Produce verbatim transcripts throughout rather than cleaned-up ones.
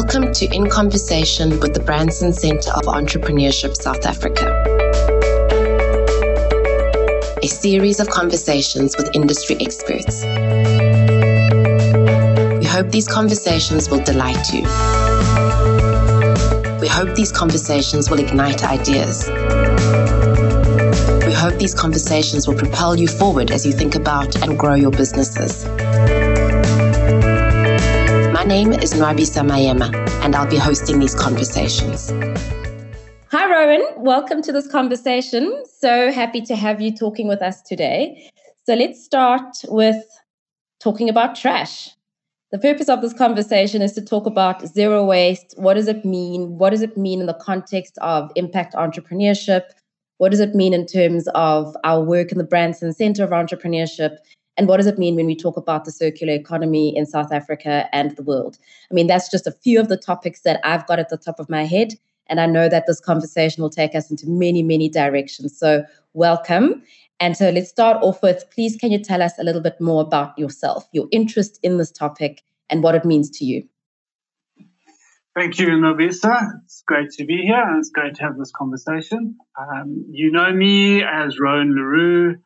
Welcome to In Conversation with the Branson Centre of Entrepreneurship South Africa, a series of conversations with industry experts. We hope these conversations will delight you. We hope these conversations will ignite ideas. We hope these conversations will propel you forward as you think about and grow your businesses. My name is Nwabi Samayema, and I'll be hosting these conversations. Hi, Roan. Welcome to this conversation. So happy to have you talking with us today. So let's start with talking about trash. The purpose of this conversation is to talk about zero waste. What does it mean? What does it mean in the context of impact entrepreneurship? What does it mean in terms of our work in the Branson Centre of Entrepreneurship? And what does it mean when we talk about the circular economy in South Africa and the world? I mean, that's just a few of the topics that I've got at the top of my head. And I know that this conversation will take us into many, many directions. So welcome. And so let's start off with, please, can you tell us a little bit more about yourself, your interest in this topic, and what it means to you? Thank you, Nobisa. It's great to be here, and it's great to have this conversation. Um, you know me as Roan Le Roux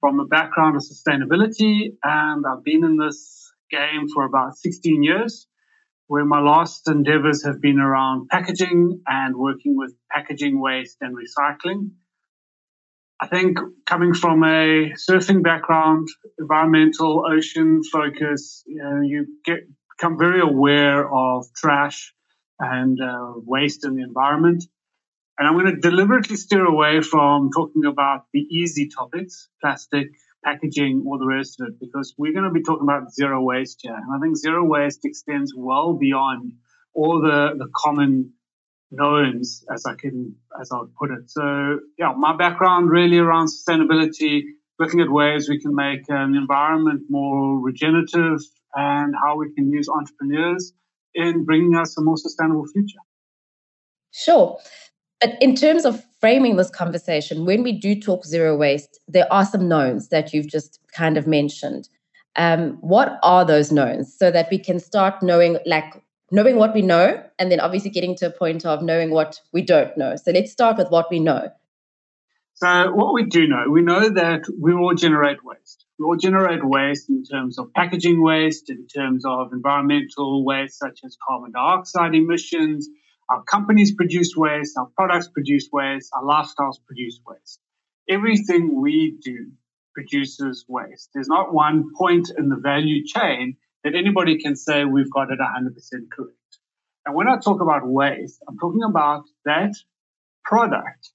from a background of sustainability, and I've been in this game for about sixteen years, where my last endeavors have been around packaging and working with packaging waste and recycling. I think coming from a surfing background, environmental, ocean focus, you know, you get, become very aware of trash and uh, waste in the environment. And I'm going to deliberately steer away from talking about the easy topics, plastic, packaging, all the rest of it, because we're going to be talking about zero waste here. And I think zero waste extends well beyond all the, the common knowns, as I can, as I would put it. So, yeah, my background really around sustainability, looking at ways we can make an environment more regenerative and how we can use entrepreneurs in bringing us a more sustainable future. Sure. But in terms of framing this conversation, when we do talk zero waste, there are some knowns that you've just kind of mentioned. Um, what are those knowns, so that we can start knowing, like, knowing what we know, and then obviously getting to a point of knowing what we don't know. So let's start with what we know. So what we do know, we know that we all generate waste. We all generate waste in terms of packaging waste, in terms of environmental waste such as carbon dioxide emissions. Our companies produce waste, our products produce waste, our lifestyles produce waste. Everything we do produces waste. There's not one point in the value chain that anybody can say we've got it one hundred percent correct. And when I talk about waste, I'm talking about that product,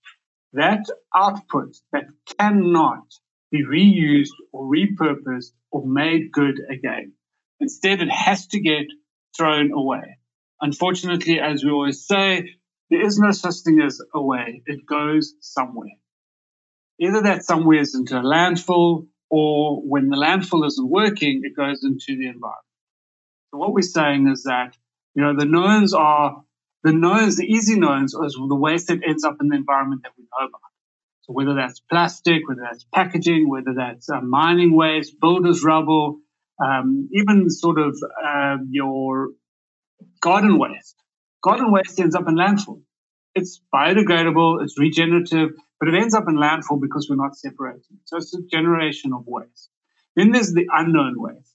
that output that cannot be reused or repurposed or made good again. Instead, it has to get thrown away. Unfortunately, as we always say, there is no such thing as away. It goes somewhere. Either that somewhere is into a landfill, or when the landfill isn't working, it goes into the environment. So what we're saying is that, you know, the knowns are, the knowns, the easy knowns are the waste that ends up in the environment that we know about. So whether that's plastic, whether that's packaging, whether that's uh, mining waste, builder's rubble, um, even sort of uh, your garden waste. Garden waste ends up in landfill. It's biodegradable, it's regenerative, but it ends up in landfill because we're not separating. So it's a generation of waste. Then there's the unknown waste.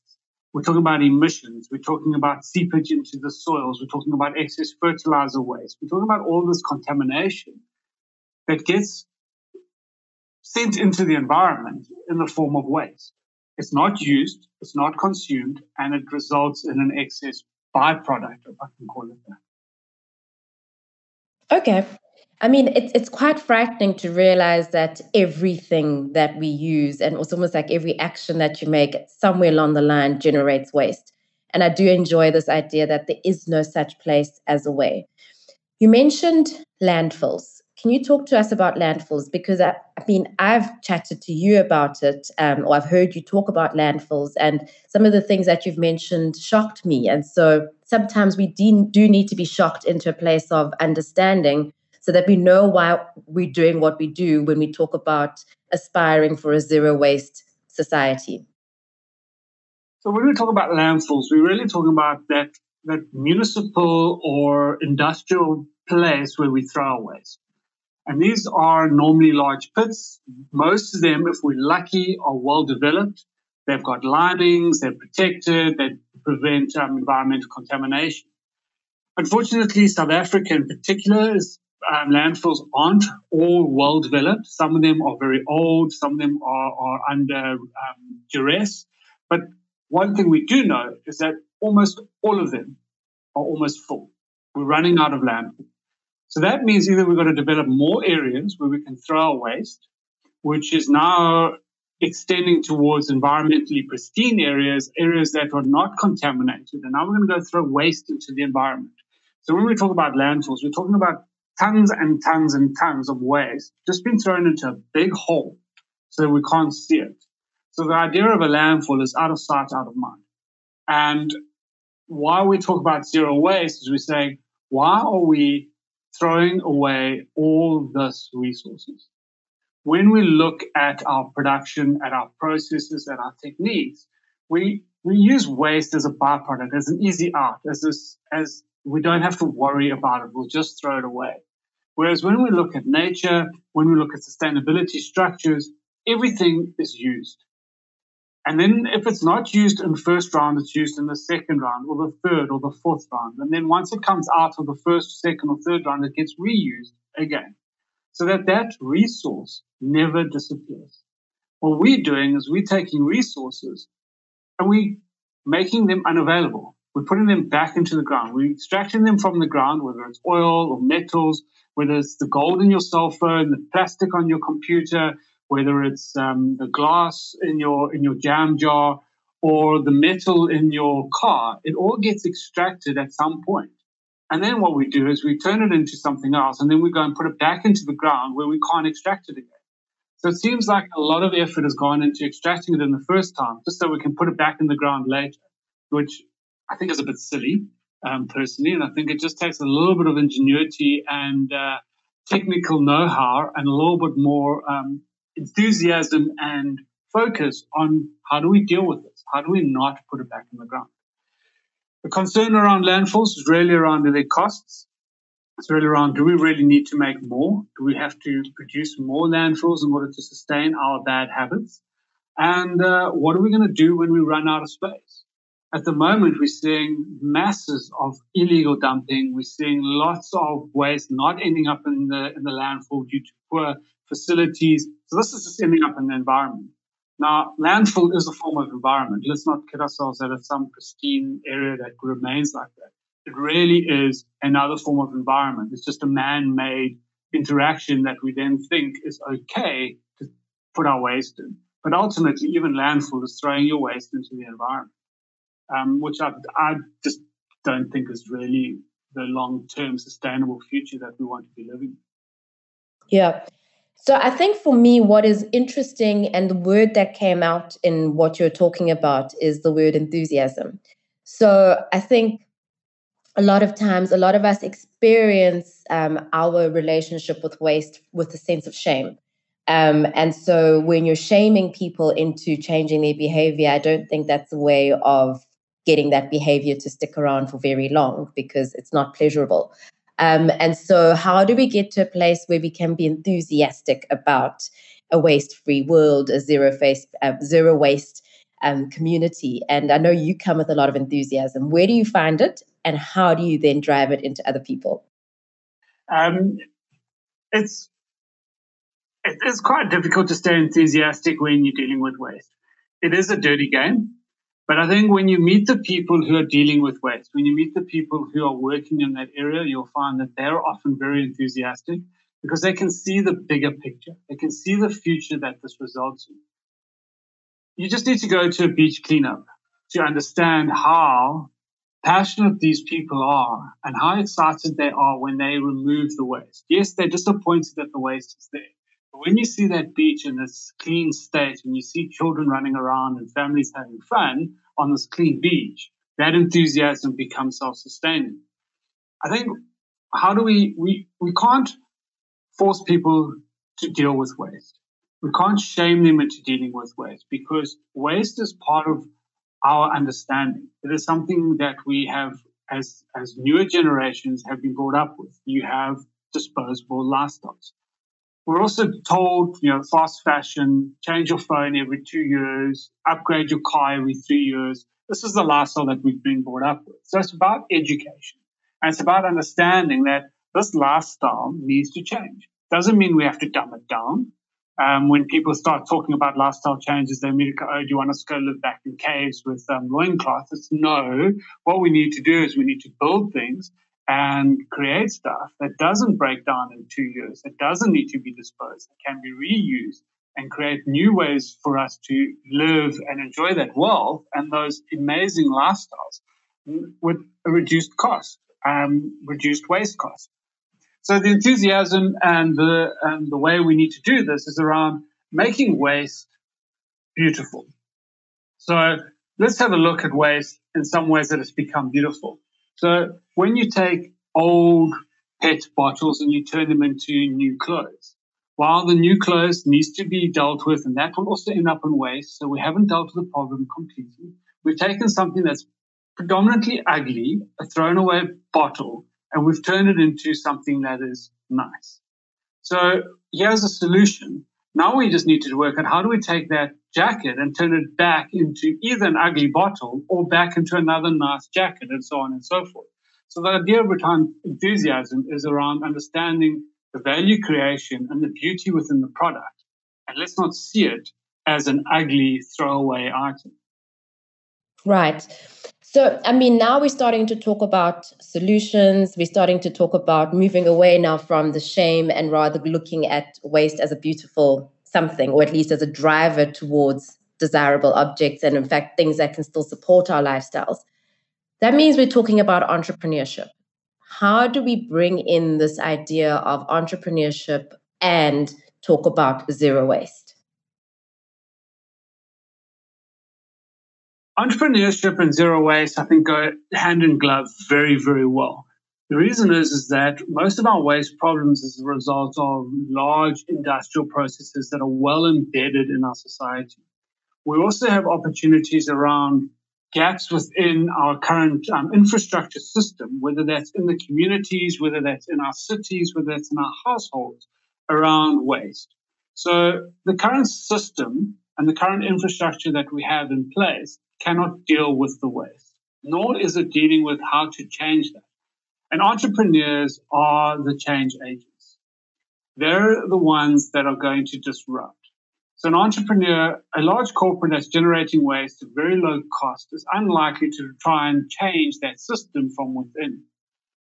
We're talking about emissions. We're talking about seepage into the soils. We're talking about excess fertilizer waste. We're talking about all this contamination that gets sent into the environment in the form of waste. It's not used, it's not consumed, and it results in an excess byproduct, if I can call it that. Okay. I mean, it's it's quite frightening to realize that everything that we use, and it's almost like every action that you make somewhere along the line, generates waste. And I do enjoy this idea that there is no such place as away. You mentioned landfills. Can you talk to us about landfills? Because I, I mean, I've chatted to you about it, um, or I've heard you talk about landfills, and some of the things that you've mentioned shocked me. And so sometimes we de- do need to be shocked into a place of understanding, so that we know why we're doing what we do when we talk about aspiring for a zero-waste society. So when we talk about landfills, we're really talking about that that municipal or industrial place where we throw our waste. And these are normally large pits. Most of them, if we're lucky, are well developed. They've got linings, they're protected, they prevent um, environmental contamination. Unfortunately, South Africa in particular, is, um, landfills aren't all well developed. Some of them are very old, some of them are, are under um, duress. But one thing we do know is that almost all of them are almost full. We're running out of landfill. So that means either we've got to develop more areas where we can throw our waste, which is now extending towards environmentally pristine areas, areas that are not contaminated. And now we're going to go throw waste into the environment. So when we talk about landfills, we're talking about tons and tons and tons of waste just being thrown into a big hole so that we can't see it. So the idea of a landfill is out of sight, out of mind. And why we talk about zero waste is we're saying, why are we throwing away all this resources? When we look at our production, at our processes, at our techniques, we we use waste as a byproduct, as an easy out, as this, as we don't have to worry about it. We'll just throw it away. Whereas when we look at nature, when we look at sustainability structures, everything is used. And then if it's not used in the first round, it's used in the second round or the third or the fourth round. And then once it comes out of the first, second or third round, it gets reused again so that that resource never disappears. What we're doing is we're taking resources and we're making them unavailable. We're putting them back into the ground. We're extracting them from the ground, whether it's oil or metals, whether it's the gold in your cell phone, the plastic on your computer, whether it's um, the glass in your in your jam jar or the metal in your car, it all gets extracted at some point. And then what we do is we turn it into something else, and then we go and put it back into the ground where we can't extract it again. So it seems like a lot of effort has gone into extracting it in the first time, just so we can put it back in the ground later, which I think is a bit silly, um, personally. And I think it just takes a little bit of ingenuity and uh, technical know-how and a little bit more um, enthusiasm and focus on how do we deal with this? How do we not put it back in the ground? The concern around landfills is really around their costs. It's really around, do we really need to make more? Do we have to produce more landfills in order to sustain our bad habits? And uh, what are we going to do when we run out of space? At the moment, we're seeing masses of illegal dumping. We're seeing lots of waste not ending up in the, in the landfill due to poor facilities. So this is just ending up in the environment. Now, landfill is a form of environment. Let's not kid ourselves that it's some pristine area that remains like that. It really is another form of environment. It's just a man-made interaction that we then think is okay to put our waste in. But ultimately, even landfill is throwing your waste into the environment, um, which I, I just don't think is really the long-term sustainable future that we want to be living in. Yeah. So I think for me, what is interesting and the word that came out in what you're talking about is the word enthusiasm. So I think a lot of times, a lot of us experience um, our relationship with waste with a sense of shame. Um, and so when you're shaming people into changing their behavior, I don't think that's a way of getting that behavior to stick around for very long because it's not pleasurable. Um, and so how do we get to a place where we can be enthusiastic about a waste-free world, a zero-waste uh, zero waste um, community? And I know you come with a lot of enthusiasm. Where do you find it, and how do you then drive it into other people? Um, it's it's quite difficult to stay enthusiastic when you're dealing with waste. It is a dirty game. But I think when you meet the people who are dealing with waste, when you meet the people who are working in that area, you'll find that they're often very enthusiastic because they can see the bigger picture. They can see the future that this results in. You just need to go to a beach cleanup to understand how passionate these people are and how excited they are when they remove the waste. Yes, they're disappointed that the waste is there. But when you see that beach in this clean state and you see children running around and families having fun on this clean beach, that enthusiasm becomes self-sustaining. I think how do we, we, we can't force people to deal with waste. We can't shame them into dealing with waste because waste is part of our understanding. It is something that we have as as newer generations have been brought up with. You have disposable lifestyles. We're also told, you know, fast fashion, change your phone every two years, upgrade your car every three years. This is the lifestyle that we've been brought up with. So it's about education. And it's about understanding that this lifestyle needs to change. Doesn't mean we have to dumb it down. Um, when people start talking about lifestyle changes, they mean, oh, do you want us to go live back in caves with um, loincloth? It's no. What we need to do is we need to build things and create stuff that doesn't break down in two years, that doesn't need to be disposed, that can be reused, and create new ways for us to live and enjoy that wealth and those amazing lifestyles with a reduced cost, um, reduced waste cost. So the enthusiasm and the and the way we need to do this is around making waste beautiful. So let's have a look at waste in some ways that it's become beautiful. So when you take old PET bottles and you turn them into new clothes, while the new clothes needs to be dealt with, and that will also end up in waste, so we haven't dealt with the problem completely. We've taken something that's predominantly ugly, a thrown away bottle, and we've turned it into something that is nice. So here's a solution. Now we just need to work on how do we take that jacket and turn it back into either an ugly bottle or back into another nice jacket, and so on and so forth. So the idea behind enthusiasm is around understanding the value creation and the beauty within the product. And let's not see it as an ugly throwaway item. Right. So, I mean, now we're starting to talk about solutions. We're starting to talk about moving away now from the shame and rather looking at waste as a beautiful something, or at least as a driver towards desirable objects and, in fact, things that can still support our lifestyles. That means we're talking about entrepreneurship. How do we bring in this idea of entrepreneurship and talk about zero waste? Entrepreneurship and zero waste, I think, go hand in glove very, very well. The reason is, is that most of our waste problems is a result of large industrial processes that are well embedded in our society. We also have opportunities around gaps within our current um, infrastructure system, whether that's in the communities, whether that's in our cities, whether that's in our households, around waste. So the current system and the current infrastructure that we have in place cannot deal with the waste, nor is it dealing with how to change that. And entrepreneurs are the change agents. They're the ones that are going to disrupt. So an entrepreneur, a large corporate that's generating waste at very low cost, is unlikely to try and change that system from within.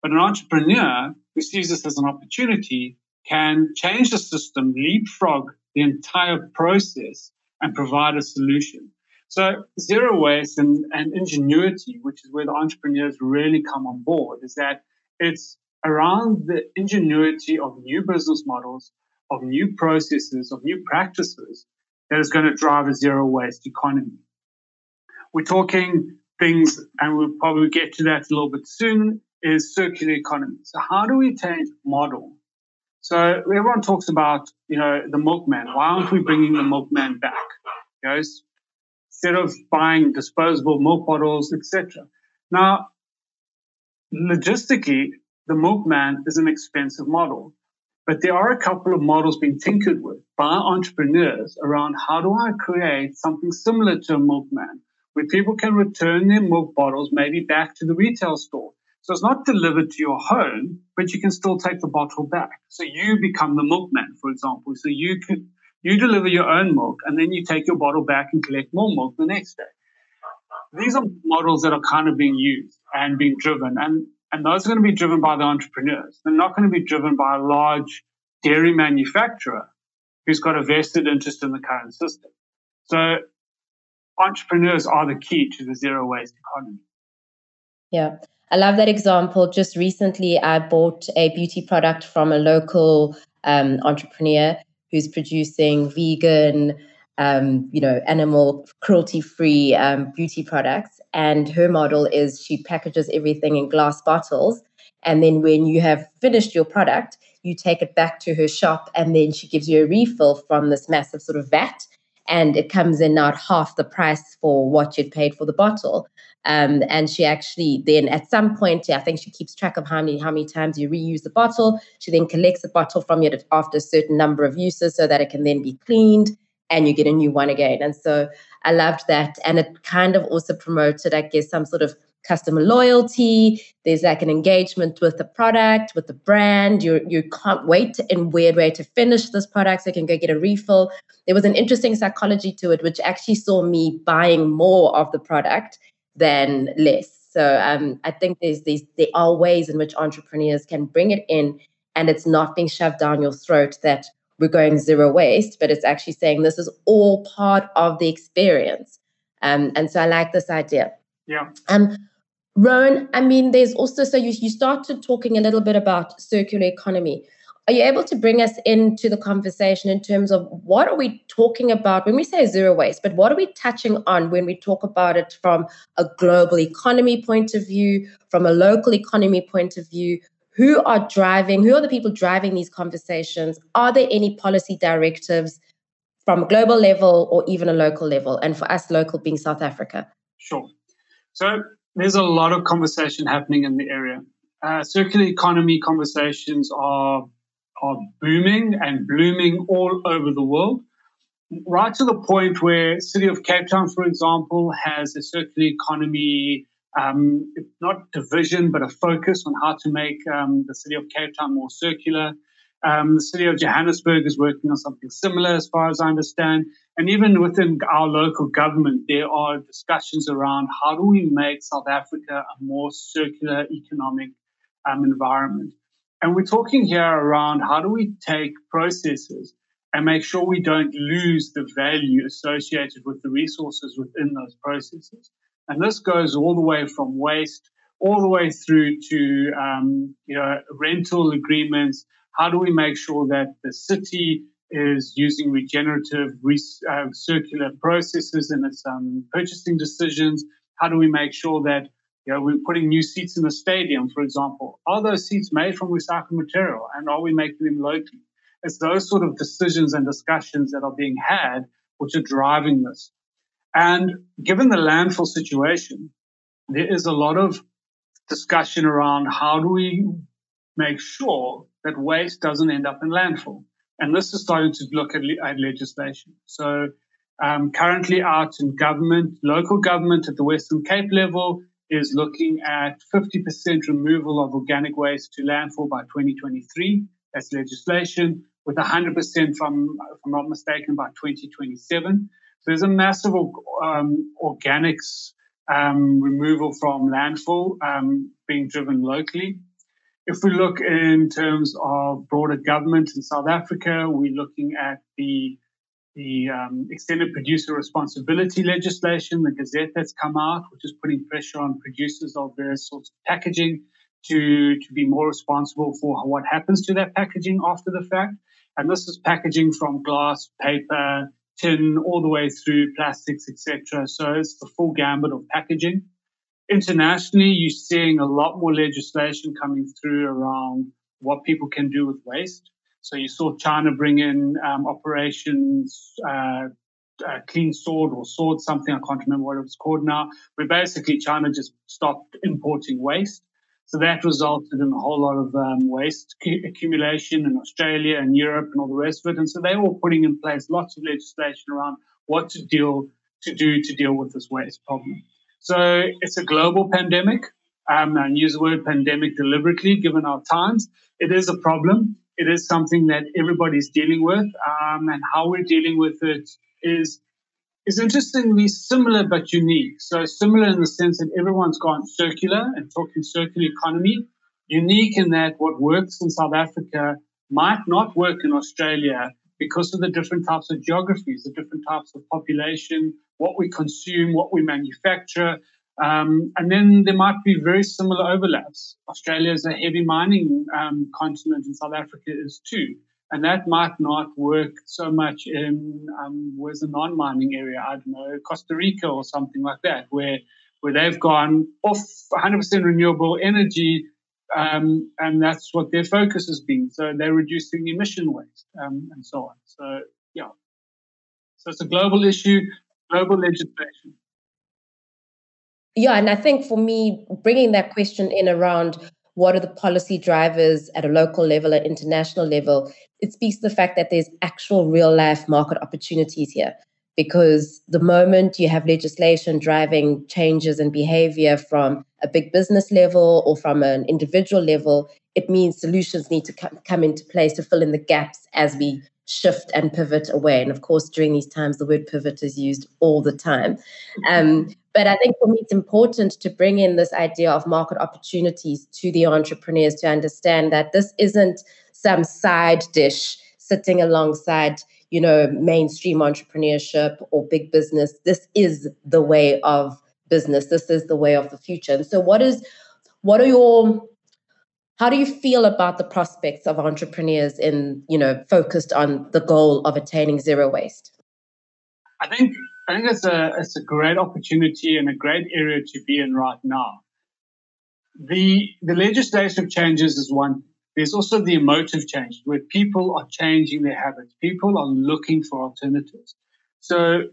But an entrepreneur who sees this as an opportunity can change the system, leapfrog the entire process, and provide a solution. So zero waste and, and ingenuity, which is where the entrepreneurs really come on board, is that it's around the ingenuity of new business models, of new processes, of new practices that is going to drive a zero waste economy. We're talking things, and we'll probably get to that a little bit soon, is circular economy. So how do we change model? So everyone talks about, you know, the milkman. Why aren't we bringing the milkman back? You know, instead of buying disposable milk bottles, et cetera. Now, logistically, the milkman is an expensive model, but there are a couple of models being tinkered with by entrepreneurs around how do I create something similar to a milkman, where people can return their milk bottles maybe back to the retail store. So it's not delivered to your home, but you can still take the bottle back. So you become the milkman, for example. So you can You deliver your own milk, and then you take your bottle back and collect more milk the next day. These are models that are kind of being used and being driven, and, and those are going to be driven by the entrepreneurs. They're not going to be driven by a large dairy manufacturer who's got a vested interest in the current system. So entrepreneurs are the key to the zero-waste economy. Yeah, I love that example. Just recently, I bought a beauty product from a local um, entrepreneur who's producing vegan, um, you know, animal cruelty-free um, beauty products. And her model is she packages everything in glass bottles. And then when you have finished your product, you take it back to her shop, and then she gives you a refill from this massive sort of vat. and it comes in at half the price for what you'd paid for the bottle. Um, and she actually then at some point, I think she keeps track of how many how many times you reuse the bottle. She then collects the bottle from you after a certain number of uses so that it can then be cleaned and you get a new one again. And so I loved that. And it kind of also promoted, I guess, some sort of customer loyalty. There's like an engagement with the product, with the brand. You you can't wait to, in a weird way, to finish this product so you can go get a refill. There was an interesting psychology to it, which actually saw me buying more of the product than less. So um, I think there's these there are ways in which entrepreneurs can bring it in, and it's not being shoved down your throat that we're going zero waste, but it's actually saying this is all part of the experience. Um, and so I like this idea. Yeah. Um, Roan, I mean, there's also, so you, you started talking a little bit about circular economy. Are you able to bring us into the conversation in terms of what are we talking about when we say zero waste, but what are we touching on when we talk about it from a global economy point of view, from a local economy point of view? Who are driving, who are the people driving these conversations? Are there any policy directives from a global level or even a local level? And for us, local being South Africa. Sure. So there's a lot of conversation happening in the area. Uh, circular economy conversations are are booming and blooming all over the world, right to the point where City of Cape Town, for example, has a circular economy, um, not division, but a focus on how to make um, the City of Cape Town more circular. Um, the City of Johannesburg is working on something similar, as far as I understand. And even within our local government, there are discussions around how do we make South Africa a more circular economic um, environment. And we're talking here around how do we take processes and make sure we don't lose the value associated with the resources within those processes. And this goes all the way from waste, all the way through to um, you know, rental agreements. How do we make sure that the city is using regenerative, uh, circular processes in its um, purchasing decisions? How do we make sure that You know, we're putting new seats in the stadium, for example. Are those seats made from recycled material, and are we making them locally? It's those sort of decisions and discussions that are being had which are driving this. And given the landfill situation, there is a lot of discussion around how do we make sure that waste doesn't end up in landfill. And this is starting to look at, le- at legislation. So um, currently out in government, local government at the Western Cape level, is looking at fifty percent removal of organic waste to landfill by twenty twenty-three. That's legislation, with one hundred percent from, if I'm not mistaken, by twenty twenty-seven. So there's a massive um, organics um, removal from landfill um, being driven locally. If we look in terms of broader government in South Africa, we're looking at the the um, extended producer responsibility legislation, the Gazette that's come out, which is putting pressure on producers of various sorts of packaging to, to be more responsible for what happens to that packaging after the fact. And this is packaging from glass, paper, tin, all the way through plastics, et cetera. So it's the full gambit of packaging. Internationally, you're seeing a lot more legislation coming through around what people can do with waste. So you saw China bring in um, operations, uh, uh, clean sword or sword something, I can't remember what it was called now, where basically China just stopped importing waste. So that resulted in a whole lot of um, waste c- accumulation in Australia and Europe and all the rest of it. And so they were putting in place lots of legislation around what to deal to do to deal with this waste problem. So it's a global pandemic. Um, I use the word pandemic deliberately, given our times. It is a problem. It is something that everybody's dealing with, um, and how we're dealing with it is is interestingly similar but unique. So similar in the sense that everyone's gone circular and talking circular economy, unique in that what works in South Africa might not work in Australia because of the different types of geographies, the different types of population, what we consume, what we manufacture. Um, and then there might be very similar overlaps. Australia is a heavy mining um, continent, and South Africa is too. And that might not work so much in um, where's a non-mining area, I don't know, Costa Rica or something like that, where where they've gone off one hundred percent renewable energy, um, and that's what their focus has been. So they're reducing emission waste um, and so on. So, yeah. So it's a global issue, global legislation. Yeah, and I think for me, bringing that question in around what are the policy drivers at a local level, at international level, it speaks to the fact that there's actual real-life market opportunities here. Because the moment you have legislation driving changes in behavior from a big business level or from an individual level, it means solutions need to come, come into place to fill in the gaps as we shift and pivot away. And of course, during these times, the word pivot is used all the time. Um, but I think for me, it's important to bring in this idea of market opportunities to the entrepreneurs to understand that this isn't some side dish sitting alongside, you know, mainstream entrepreneurship or big business. This is the way of business. This is the way of the future. And so what is, what are your, how do you feel about the prospects of entrepreneurs in, you know, focused on the goal of attaining zero waste? I think, I think it's a, it's a great opportunity and a great area to be in right now. The, the legislative changes is one. There's also the emotive change where people are changing their habits. People are looking for alternatives. So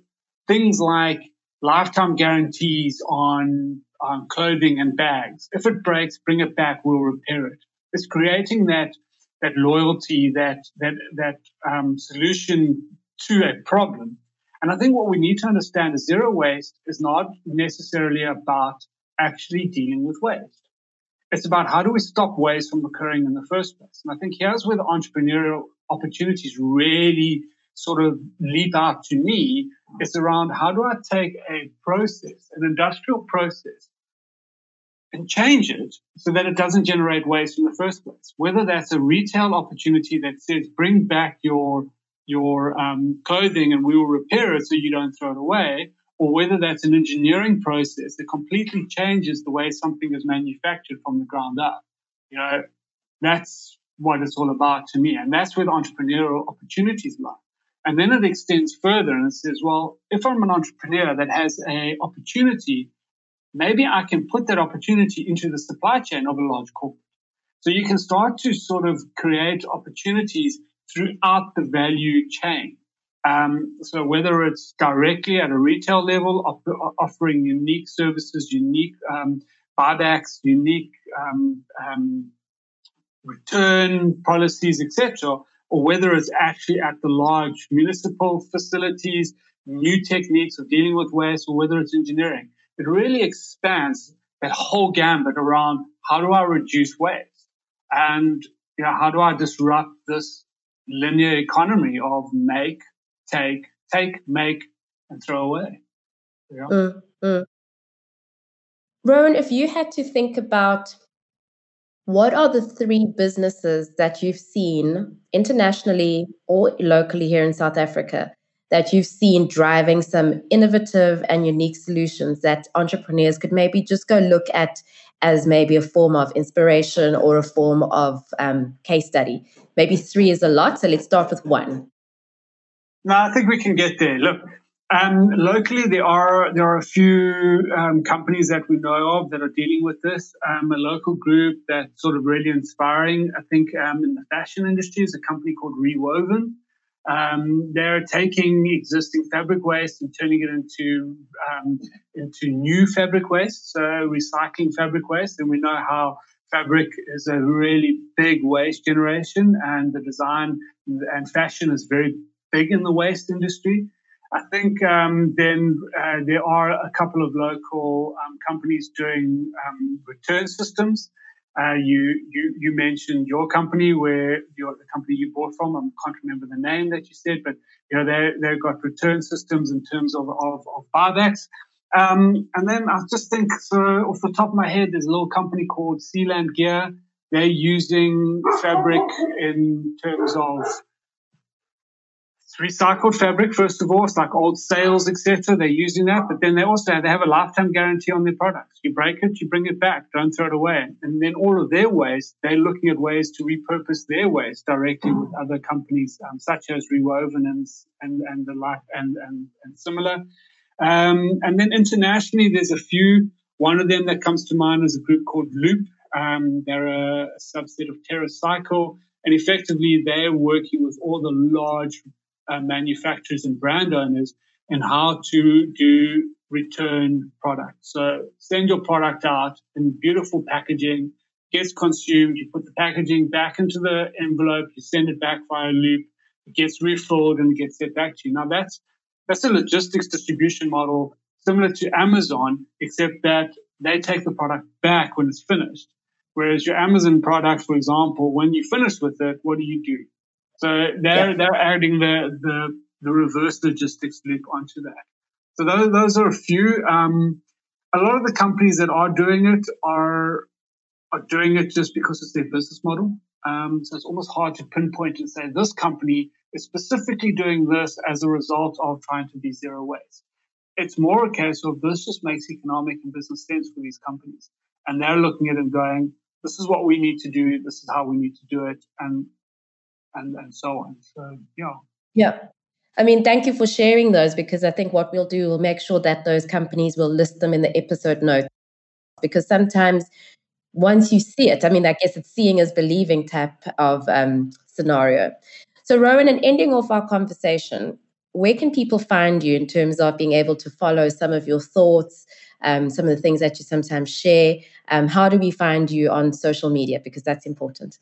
things like lifetime guarantees on, on clothing and bags. If it breaks, bring it back, we'll repair it. It's creating that that loyalty, that that that um, solution to a problem. And I think what we need to understand is zero waste is not necessarily about actually dealing with waste. It's about how do we stop waste from occurring in the first place. And I think here's where the entrepreneurial opportunities really sort of leap out to me. It's around how do I take a process, an industrial process, and change it so that it doesn't generate waste in the first place. Whether that's a retail opportunity that says bring back your, your um, clothing and we will repair it so you don't throw it away, or whether that's an engineering process that completely changes the way something is manufactured from the ground up. You know, that's what it's all about to me. And that's where the entrepreneurial opportunities lie. And then it extends further and it says, well, if I'm an entrepreneur that has an opportunity, maybe I can put that opportunity into the supply chain of a large corporate. So you can start to sort of create opportunities throughout the value chain. Um, so whether it's directly at a retail level, op- offering unique services, unique um, buybacks, unique um, um, return policies, et cetera, or whether it's actually at the large municipal facilities, new techniques of dealing with waste, or whether it's engineering, it really expands that whole gambit around how do I reduce waste, and you know how do I disrupt this linear economy of make, take, take, make, and throw away. Yeah. Mm, mm. Roan, if you had to think about what are the three businesses that you've seen internationally or locally here in South Africa that you've seen driving some innovative and unique solutions that entrepreneurs could maybe just go look at as maybe a form of inspiration or a form of um, case study? Maybe three is a lot, so let's start with one. No, I think we can get there. Look, um, locally there are there are a few um, companies that we know of that are dealing with this. Um, a local group that's sort of really inspiring, I think, um, in the fashion industry is a company called ReWoven. Um, they're taking existing fabric waste and turning it into um, into new fabric waste, so recycling fabric waste. And we know how fabric is a really big waste generation, and the design and fashion is very big in the waste industry. I think um, then uh, there are a couple of local um, companies doing um, return systems. Uh, you, you you mentioned your company, where your, the company you bought from, I can't remember the name that you said, but you know they they've got return systems in terms of of, of buybacks. Um, and then I just think so off the top of my head, there's a little company called Sealand Gear. They're using fabric in terms of recycled fabric, first of all. It's like old sails, et cetera. They're using that, but then they also have, they have a lifetime guarantee on their products. You break it, you bring it back, don't throw it away. And then all of their waste, they're looking at ways to repurpose their waste directly with other companies, um, such as ReWoven and and and the like and and, and similar. Um, and then internationally, there's a few. One of them that comes to mind is a group called Loop. Um, they're a, a subset of TerraCycle, and effectively they're working with all the large uh, manufacturers and brand owners in how to do return products. So send your product out in beautiful packaging, gets consumed, you put the packaging back into the envelope, you send it back via Loop, it gets refilled and it gets sent back to you. Now that's that's a logistics distribution model similar to Amazon, except that they take the product back when it's finished. Whereas your Amazon product, for example, when you finish with it, what do you do? So they're yeah. they're adding the, the the reverse logistics loop onto that. So those those are a few. Um, a lot of the companies that are doing it are are doing it just because it's their business model. Um, so it's almost hard to pinpoint and say this company is specifically doing this as a result of trying to be zero waste. It's more a case of this just makes economic and business sense for these companies, and they're looking at it and going, "This is what we need to do. This is how we need to do it," and and and so on. So yeah, yeah. I mean, thank you for sharing those, because I think what we'll do, we'll make sure that those companies will list them in the episode notes, because sometimes once you see it, I mean, I guess it's seeing is believing type of um, scenario. So Roan, in ending off our conversation, where can people find you in terms of being able to follow some of your thoughts, um, some of the things that you sometimes share? Um, how do we find you on social media? Because that's important.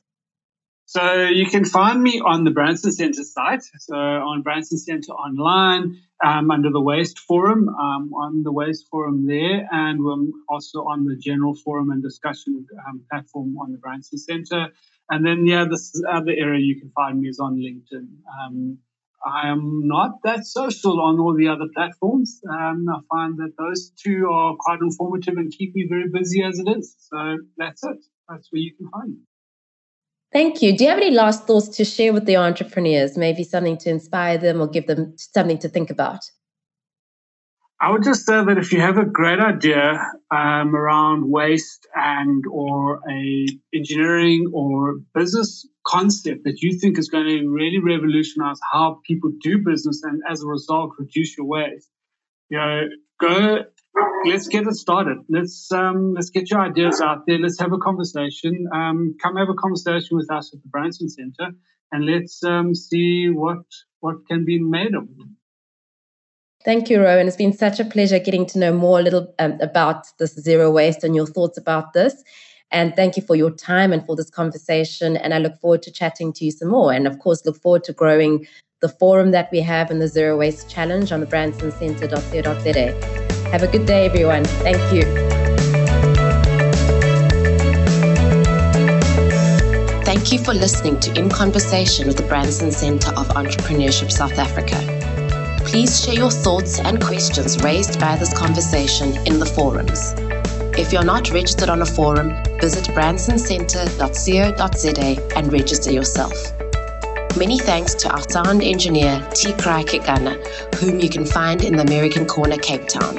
So you can find me on the Branson Centre site, so on Branson Centre online, um, under the Waste Forum, um, on the Waste Forum there, and we're also on the general forum and discussion um, platform on the Branson Centre. And then yeah, the other area you can find me is on LinkedIn. Um, I am not that social on all the other platforms. Um, I find that those two are quite informative and keep me very busy as it is. So that's it. That's where you can find me. Thank you. Do you have any last thoughts to share with the entrepreneurs? Maybe something to inspire them or give them something to think about? I would just say that if you have a great idea um, around waste and or a engineering or business concept that you think is going to really revolutionize how people do business and as a result reduce your waste, you know, go. Let's get it started. Let's um, let's get your ideas out there. Let's have a conversation. Um, come have a conversation with us at the Branson Centre, and let's um, see what what can be made of it. Thank you, Roan. It's been such a pleasure getting to know more a little um, about this zero waste and your thoughts about this. And thank you for your time and for this conversation. And I look forward to chatting to you some more. And of course, look forward to growing the forum that we have in the Zero Waste Challenge on the branson centre dot co dot za. Have a good day, everyone. Thank you. Thank you for listening to In Conversation with the Branson Centre of Entrepreneurship South Africa. Please share your thoughts and questions raised by this conversation in the forums. If you're not registered on a forum, visit branson centre dot co dot za and register yourself. Many thanks to our sound engineer, T. Kraikagana, whom you can find in the American Corner, Cape Town.